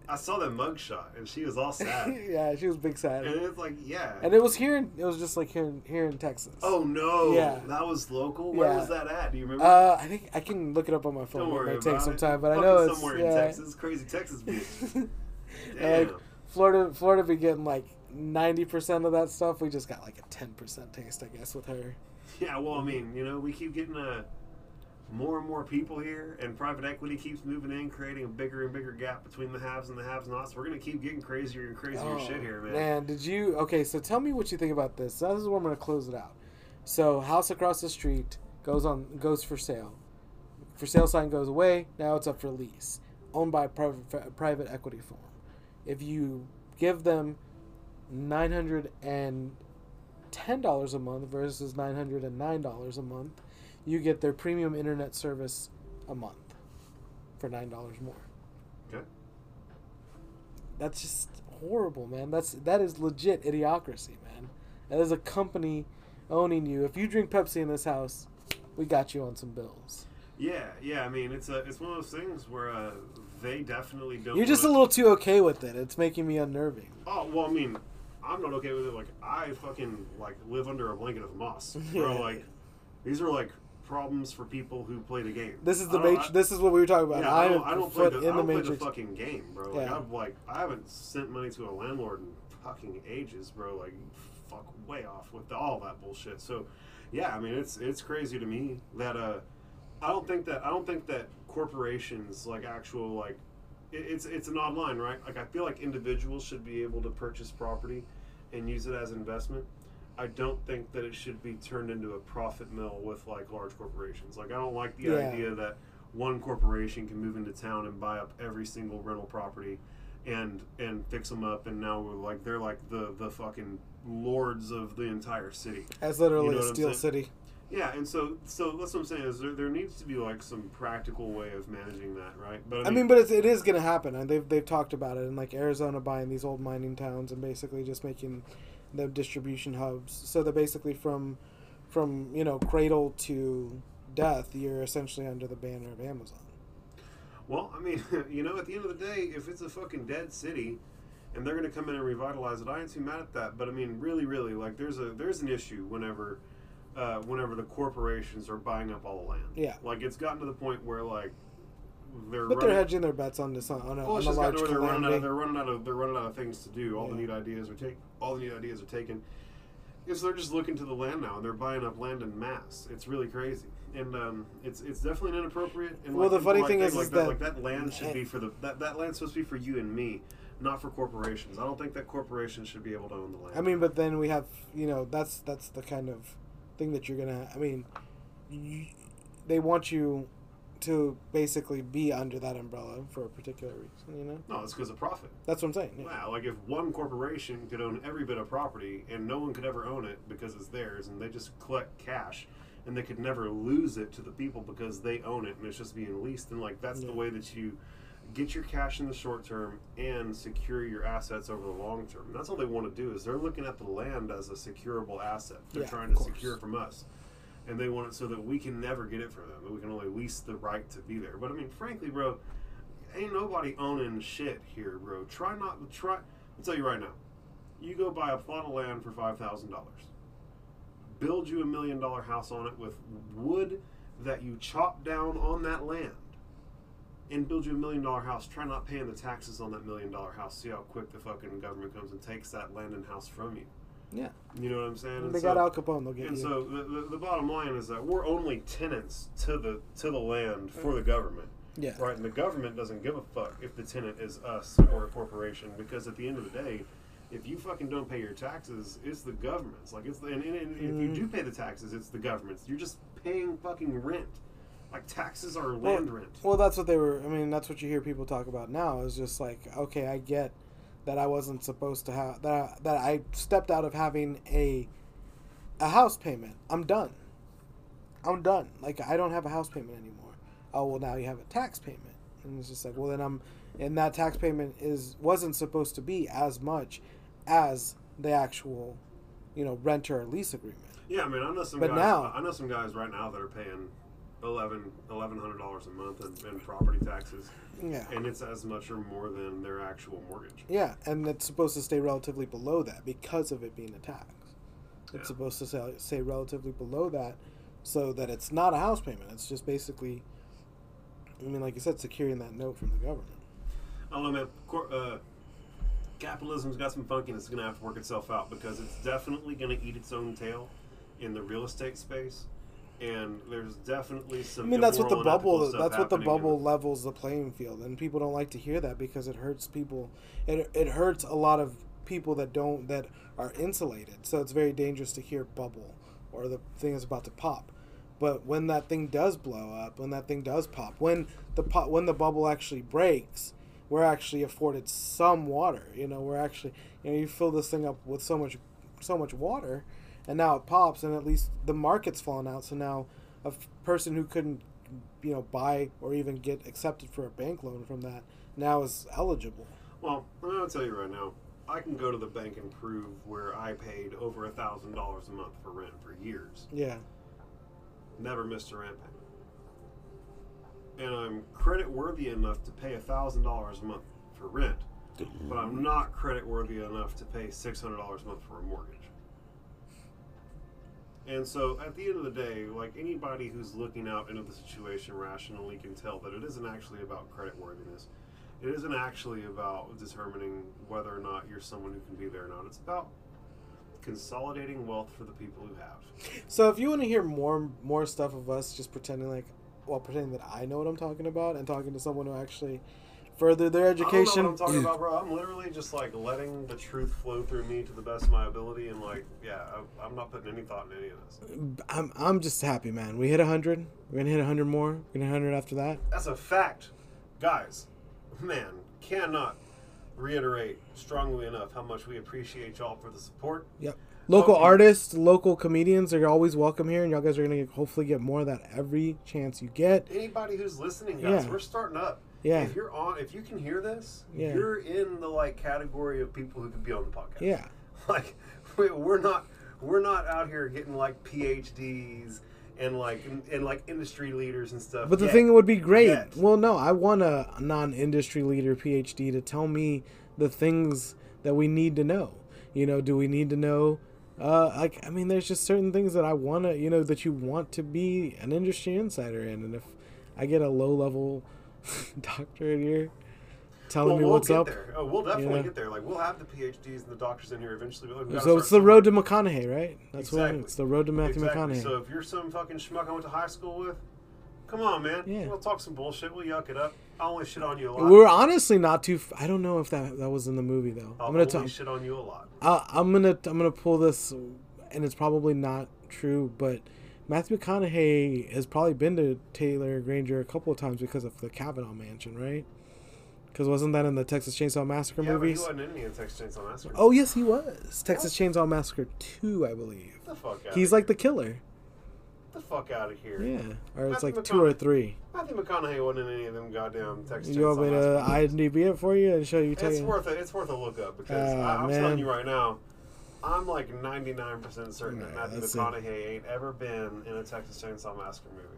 I saw that mugshot, and she was all sad. Yeah, she was big sad. And it's like, yeah. And it was here. In, it was just like here, in, here in Texas. Oh no! Yeah, that was local. Where yeah. was that at? Do you remember? Uh, I think I can look it up on my phone. Don't worry it might take it. some time, but Fucking I know it's somewhere yeah. in Texas. Crazy Texas bitch. Damn. Like Florida, Florida be getting like ninety percent of that stuff. We just got like a ten percent taste, I guess, with her. Yeah, well, I mean, you know, we keep getting a. more and more people here, and private equity keeps moving in, creating a bigger and bigger gap between the haves and the have-nots. We're going to keep getting crazier and crazier oh, shit here, man. Man, did you... Okay, so tell me what you think about this. This is where I'm going to close it out. So, house across the street goes on goes for sale. For sale sign goes away. Now it's up for lease. Owned by a private, private equity firm. If you give them nine hundred ten ten dollars a month versus nine hundred nine dollars a month, you get their premium internet service a month for nine dollars more. Okay. That's just horrible, man. That's that is legit idiocracy, man. That is a company owning you. If you drink Pepsi in this house, we got you on some bills. Yeah, yeah. I mean, it's a it's one of those things where uh, they definitely don't. You're just a little too okay with it. It's making me unnerving. Oh well, I mean, I'm not okay with it. Like I fucking like live under a blanket of moss. Bro, like these are like problems for people who play the game. This is the matri- I, this is what we were talking about. Yeah, I, I don't, I don't play the, I don't the play the fucking game, bro. Like, yeah. I've, like I haven't sent money to a landlord in fucking ages, bro. Like fuck way off with the, all that bullshit. So yeah, I mean it's it's crazy to me that uh. I don't think that I don't think that corporations like actual like it, it's it's an odd line, right? Like I feel like individuals should be able to purchase property and use it as investment. I don't think that it should be turned into a profit mill with like large corporations. Like I don't like the yeah. idea that one corporation can move into town and buy up every single rental property and and fix them up, and now we're like they're like the the fucking lords of the entire city. That's literally you know a steel city. Yeah, and so so that's what I'm saying is there there needs to be like some practical way of managing that, right? But I mean, I mean but it's, it is going to happen, and they've they've talked about it, and like Arizona buying these old mining towns and basically just making them distribution hubs. So they're basically from from you know cradle to death, you're essentially under the banner of Amazon. Well, I mean, you know, at the end of the day, if it's a fucking dead city, and they're going to come in and revitalize it, I ain't too mad at that. But I mean, really, really, like there's a there's an issue whenever. Uh, whenever the corporations are buying up all the land. Yeah. Like, it's gotten to the point where, like, they're But running, they're hedging their bets on this, on, on well, a, on a large they're running, out of, they're, running out of, they're running out of things to do. All yeah. the neat ideas are take, All the neat ideas are taken. Because they're just looking to the land now, and they're buying up land en masse. It's really crazy. And um, it's it's definitely inappropriate. And well, like, the funny like thing that, is, like is that, that... Like, that land should be for the... That, that land's supposed to be for you and me. Not for corporations. I don't think that corporations should be able to own the land. I mean, but then we have... You know, that's that's the kind of... thing that you're gonna I mean you, they want you to basically be under that umbrella for a particular reason, you know? No, it's because of profit. That's what I'm saying. Yeah. Wow, like if one corporation could own every bit of property and no one could ever own it because it's theirs and they just collect cash and they could never lose it to the people because they own it and it's just being leased, and like that's yeah. the way that you get your cash in the short term and secure your assets over the long term. And that's all they want to do is they're looking at the land as a securable asset. They're yeah, trying to course. secure from us. And they want it so that we can never get it from them. But we can only lease the right to be there. But I mean, frankly, bro, ain't nobody owning shit here, bro. Try not, try, I'll tell you right now. You go buy a plot of land for five thousand dollars. Build you a million dollar house on it with wood that you chop down on that land. And build you a million dollar house. Try not paying the taxes on that million dollar house. See how quick the fucking government comes and takes that land and house from you. Yeah. You know what I'm saying? And they so, got Al Capone. They'll get and you. And so the, the, the bottom line is that we're only tenants to the to the land for the government. Yeah. Right. And the government doesn't give a fuck if the tenant is us or a corporation, because at the end of the day, if you fucking don't pay your taxes, it's the government's. Like it's the, and, and, and mm. if you do pay the taxes, it's the government's. You're just paying fucking rent. Like, taxes are land rent. Well, that's what they were... I mean, that's what you hear people talk about now is just like, okay, I get that I wasn't supposed to have... That I, that I stepped out of having a a house payment. I'm done. I'm done. Like, I don't have a house payment anymore. Oh, well, now you have a tax payment. And it's just like, well, then I'm... And that tax payment is wasn't supposed to be as much as the actual, you know, rent or lease agreement. Yeah, I mean, I know some, but guys, now, I know some guys right now that are paying... Eleven, eleven hundred dollars a month in, in property taxes, yeah, and it's as much or more than their actual mortgage. Yeah, and it's supposed to stay relatively below that because of it being a tax. It's yeah. supposed to stay, stay relatively below that, so that it's not a house payment. It's just basically, I mean, like you said, securing that note from the government. I don't know, man. Cor- uh, capitalism's got some funkiness. It's going to have to work itself out because it's definitely going to eat its own tail in the real estate space. And there's definitely some. I mean, that's what the bubble. That's what the bubble levels the playing field, and people don't like to hear that because it hurts people. It it hurts a lot of people that don't that are insulated. So it's very dangerous to hear bubble or the thing is about to pop. But when that thing does blow up, when that thing does pop, when the pop, when the bubble actually breaks, we're actually afforded some water. You know, we're actually you know you fill this thing up with so much so much water. and now it pops, and at least the market's fallen out. So now a f- person who couldn't, you know, buy or even get accepted for a bank loan from that now is eligible. Well, I'll tell you right now, I can go to the bank and prove where I paid over a thousand dollars a month for rent for years. Yeah. Never missed a rent payment. And I'm credit worthy enough to pay a thousand dollars a month for rent, but I'm not credit worthy enough to pay six hundred dollars a month for a mortgage. And so at the end of the day, like, anybody who's looking out into the situation rationally can tell that it isn't actually about credit worthiness. It isn't actually about determining whether or not you're someone who can be there or not. It's about consolidating wealth for the people who have. So if you want to hear more more stuff of us just pretending like, well, pretending that I know what I'm talking about and talking to someone who actually furthered their education. I don't know what I'm talking about, bro. I'm literally just, like, letting the truth flow through me to the best of my ability, and, like, yeah, I, I'm not putting any thought in any of this. I'm I'm just happy, man. We hit one hundred. We're going to hit one hundred more. We're going to hit one hundred after that. That's a fact. Guys, man, cannot reiterate strongly enough how much we appreciate y'all for the support. Yep. Local okay. artists, local comedians are always welcome here, and y'all guys are going to hopefully get more of that every chance you get. Anybody who's listening, guys, yeah. we're starting up. Yeah. If you're on, if you can hear this, yeah. you're in the, like, category of people who could be on the podcast. Yeah. Like, we're not we're not out here getting, like, P H Ds and, like, and, and like industry leaders and stuff. But the yet. thing would be great. Yet. Well, no, I want a non-industry leader P H D to tell me the things that we need to know. You know, do we need to know? Uh, like, I mean, there's just certain things that I want to, you know, that you want to be an industry insider in. And if I get a low level doctor in here telling well, me we'll what's up, oh, we'll definitely yeah. get there. Like, we'll have the P H Ds and the doctors in here eventually. But, like, so it's the road somewhere. to McConaughey, right? That's exactly. what I mean. It's the road to Matthew exactly. McConaughey. So if you're some fucking schmuck I went to high school with, come on, man. Yeah. We'll talk some bullshit. We'll yuck it up. I only shit on you a lot. We're honestly not too. F- I don't know if that that was in the movie though. I'll I'm gonna only t- shit on you a lot. Uh, I'm gonna I'm gonna pull this, and it's probably not true, but Matthew McConaughey has probably been to Taylor, Granger a couple of times because of the Kavanaugh Mansion, right? Because wasn't that in the Texas Chainsaw Massacre yeah, movies? Yeah, he wasn't in the Texas Chainsaw Massacre. Oh yes, he was. Texas what? Chainsaw Massacre two, I believe. Get the fuck out. He's of like here. the killer. The fuck out of here! Yeah, or it's Matthew like two or three. Matthew McConaughey wasn't in any of them goddamn Texas Chainsaw. You want me to I M D B it for you and show you? It's you. worth it. It's worth a look up because uh, I, I'm man. telling you right now, I'm like ninety-nine percent certain yeah, that Matthew McConaughey it. ain't ever been in a Texas Chainsaw Massacre movie.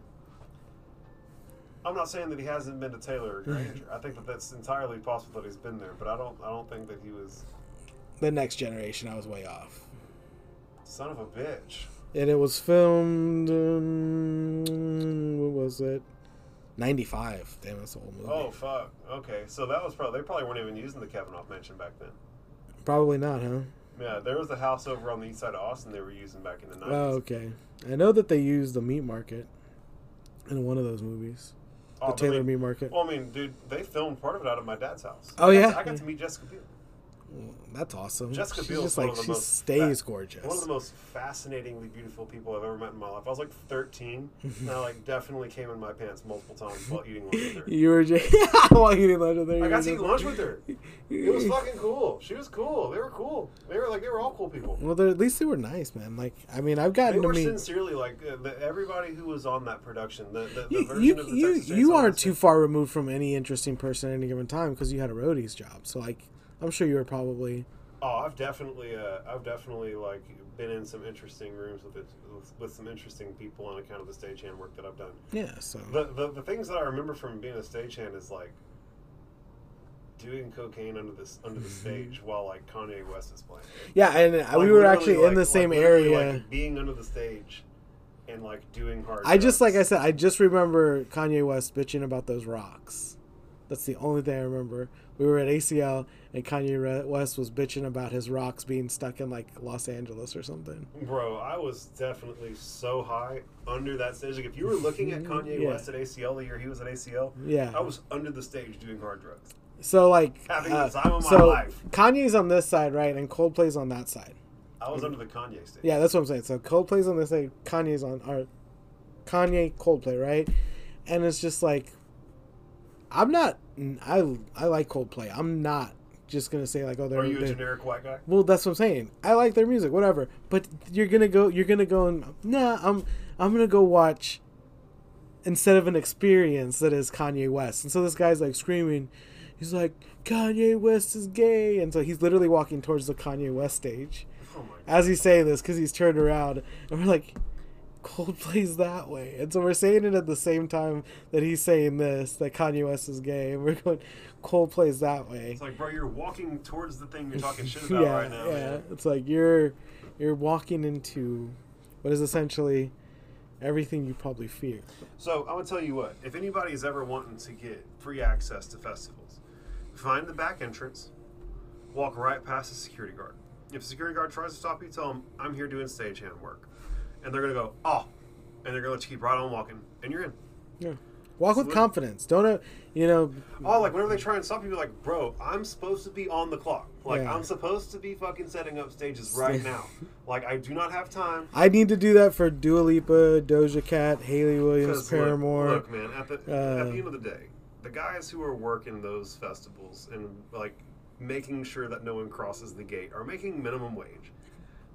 I'm not saying that he hasn't been to Taylor or Granger. I think that that's entirely possible that he's been there, but I don't. I don't think that he was. The Next Generation. I was way off. Son of a bitch. And it was filmed, um, what was it? ninety-five. Damn, that's an old movie. Oh, fuck. Okay, so that was probably, they probably weren't even using the Kavanaugh Mansion back then. Probably not, huh? Yeah, there was a house over on the east side of Austin they were using back in the nineties. Oh, okay. I know that they used the meat market in one of those movies. The oh, Taylor meat market. Well, I mean, dude, they filmed part of it out of my dad's house. Oh, I yeah? Got, I got to meet Jessica Biel. Well, that's awesome. Jessica Biel is like, one of the she most stays fa- gorgeous. One of the most fascinatingly beautiful people I've ever met in my life. I was like thirteen, and I like definitely came in my pants multiple times while eating lunch with her. You were just while eating lunch with her. I got to eat lunch with her. It was fucking cool. She was cool. They were cool. They were like they were all cool people. Well, at least they were nice, man. Like I mean, I've gotten they to were meet sincerely like uh, the, everybody who was on that production. The, the, the you, version you, of the you, Texas you aren't too far removed from any interesting person at any given time because you had a roadies job. So like. I'm sure you were probably. Oh, I've definitely, uh, I've definitely like been in some interesting rooms with, it, with with some interesting people on account of the stagehand work that I've done. Yeah. So the, the the things that I remember from being a stagehand is like doing cocaine under this under the stage while like Kanye West is playing. Yeah, and like, we were actually like, in the like, same like, area. Like, being under the stage and like doing hard. I drugs. just like I said, I just remember Kanye West bitching about those rocks. That's the only thing I remember. We were at A C L, and Kanye West was bitching about his rocks being stuck in, like, Los Angeles or something. Bro, I was definitely so high under that stage. Like, if you were looking at Kanye yeah. West at A C L the year he was at A C L, yeah. I was under the stage doing hard drugs. So, like, having uh, the time of my so life. Kanye's on this side, right, and Coldplay's on that side. I was mm-hmm. under the Kanye stage. Yeah, that's what I'm saying. So, Coldplay's on this side, Kanye's on, or Kanye, Coldplay, right? And it's just, like, I'm not I I like Coldplay. I'm not just going to say like, oh, they're... Are you a generic white guy? Well, that's what I'm saying. I like their music, whatever. But you're going to go, you're going to go and, nah, I'm, I'm going to go watch instead of an experience that is Kanye West. And so this guy's like screaming, he's like, Kanye West is gay. And so he's literally walking towards the Kanye West stage oh as he's saying this because he's turned around. And we're like, Coldplay's that way. And so we're saying it at the same time that he's saying this, that Kanye West is gay. And we're going, Coldplay's that way. It's like, bro, you're walking towards the thing you're talking shit about yeah, right now. Yeah, man. It's like you're you're walking into what is essentially everything you probably fear. So I'm going to tell you what. If anybody's ever wanting to get free access to festivals, find the back entrance, walk right past the security guard. If the security guard tries to stop you, tell them, I'm here doing stagehand work. And they're going to go, oh, and they're going to let you keep right on walking, and you're in. Yeah. Walk so with confidence. Don't, uh, you know. Oh, like whenever they try and stop you, you're like, bro, I'm supposed to be on the clock. Like, yeah. I'm supposed to be fucking setting up stages right now. Like, I do not have time. I need to do that for Dua Lipa, Doja Cat, Hayley Williams, Paramore. Look, look man, at the, uh, at the end of the day, the guys who are working those festivals and, like, making sure that no one crosses the gate are making minimum wage.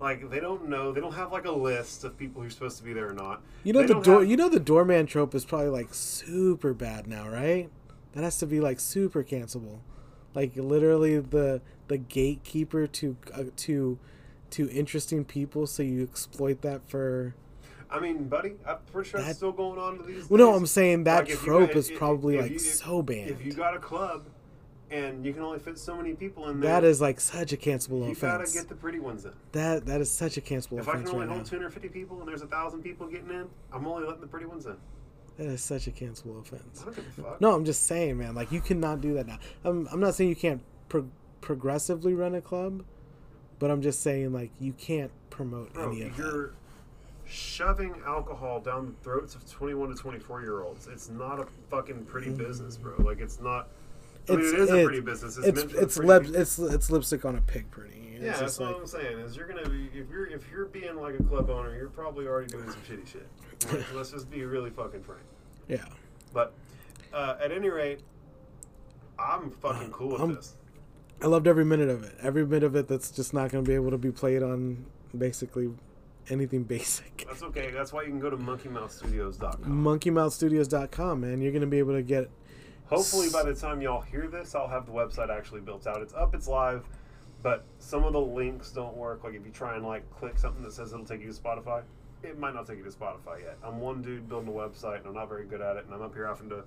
Like, they don't know. They don't have, like, a list of people who're supposed to be there or not. You know, the door, have... you know the doorman trope is probably, like, super bad now, right? That has to be, like, super cancelable. Like, literally the the gatekeeper to uh, to to interesting people, so you exploit that for... I mean, buddy, I'm pretty sure that... it's still going on to these Well, days. No, I'm saying that like, trope got, is if, probably, if, like, if you, so banned. If you got a club... and you can only fit so many people in there. That is like such a cancelable you offense. You gotta get the pretty ones in. That that is such a cancelable if offense. If I can only right hold now. two hundred fifty people and there's a thousand people getting in, I'm only letting the pretty ones in. That is such a cancelable offense. I don't give a fuck. No, I'm just saying, man. Like you cannot do that now. I'm I'm not saying you can't pro- progressively run a club, but I'm just saying like you can't promote Bro, any of that. You're shoving alcohol down the throats of twenty-one to twenty-four year olds. It's not a fucking pretty mm. business, bro. Like it's not. I mean, it's, it is it, a pretty business. It's it's it's, pretty lip, it's it's lipstick on a pig, pretty. It's yeah, that's like, what I'm saying. Is you're gonna be if you're if you're being like a club owner, you're probably already doing some shitty shit. Like, let's just be really fucking frank. Yeah. But uh, at any rate, I'm fucking uh, cool with I'm, this. I loved every minute of it. Every bit of it that's just not gonna be able to be played on basically anything basic. That's okay. That's why you can go to monkey mouse studios dot com. monkey mouse studios dot com, man. You're gonna be able to get. Hopefully by the time y'all hear this, I'll have the website actually built out. It's up, it's live, but some of the links don't work. Like if you try and like click something that says it'll take you to Spotify, it might not take you to Spotify yet. I'm one dude building a website, and I'm not very good at it, and I'm up here having to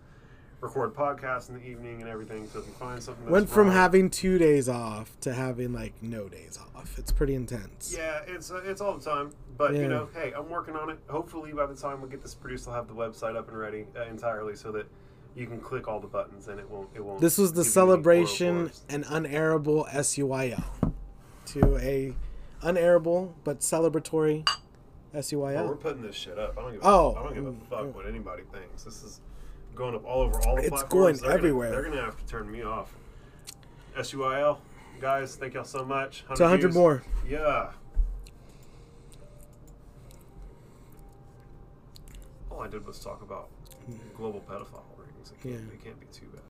record podcasts in the evening and everything, so if you find something that's Went from wrong, having two days off to having like no days off. It's pretty intense. Yeah, it's uh, it's all the time, but yeah. you know, hey, I'm working on it. Hopefully by the time we get this produced, I'll have the website up and ready uh, entirely so that you can click all the buttons and it won't. It won't. This was the celebration and unairable S U Y L to a unairable but celebratory S U Y L. Oh, we're putting this shit up. I don't give a, oh, I don't give a fuck oh. what anybody thinks. This is going up all over all the it's platforms. It's going they're everywhere. Gonna, they're gonna have to turn me off. S U Y L guys, thank y'all so much. one hundred to one hundred views. More. Yeah. All I did was talk about global pedophile rings. It can't, yeah. it can't be too bad.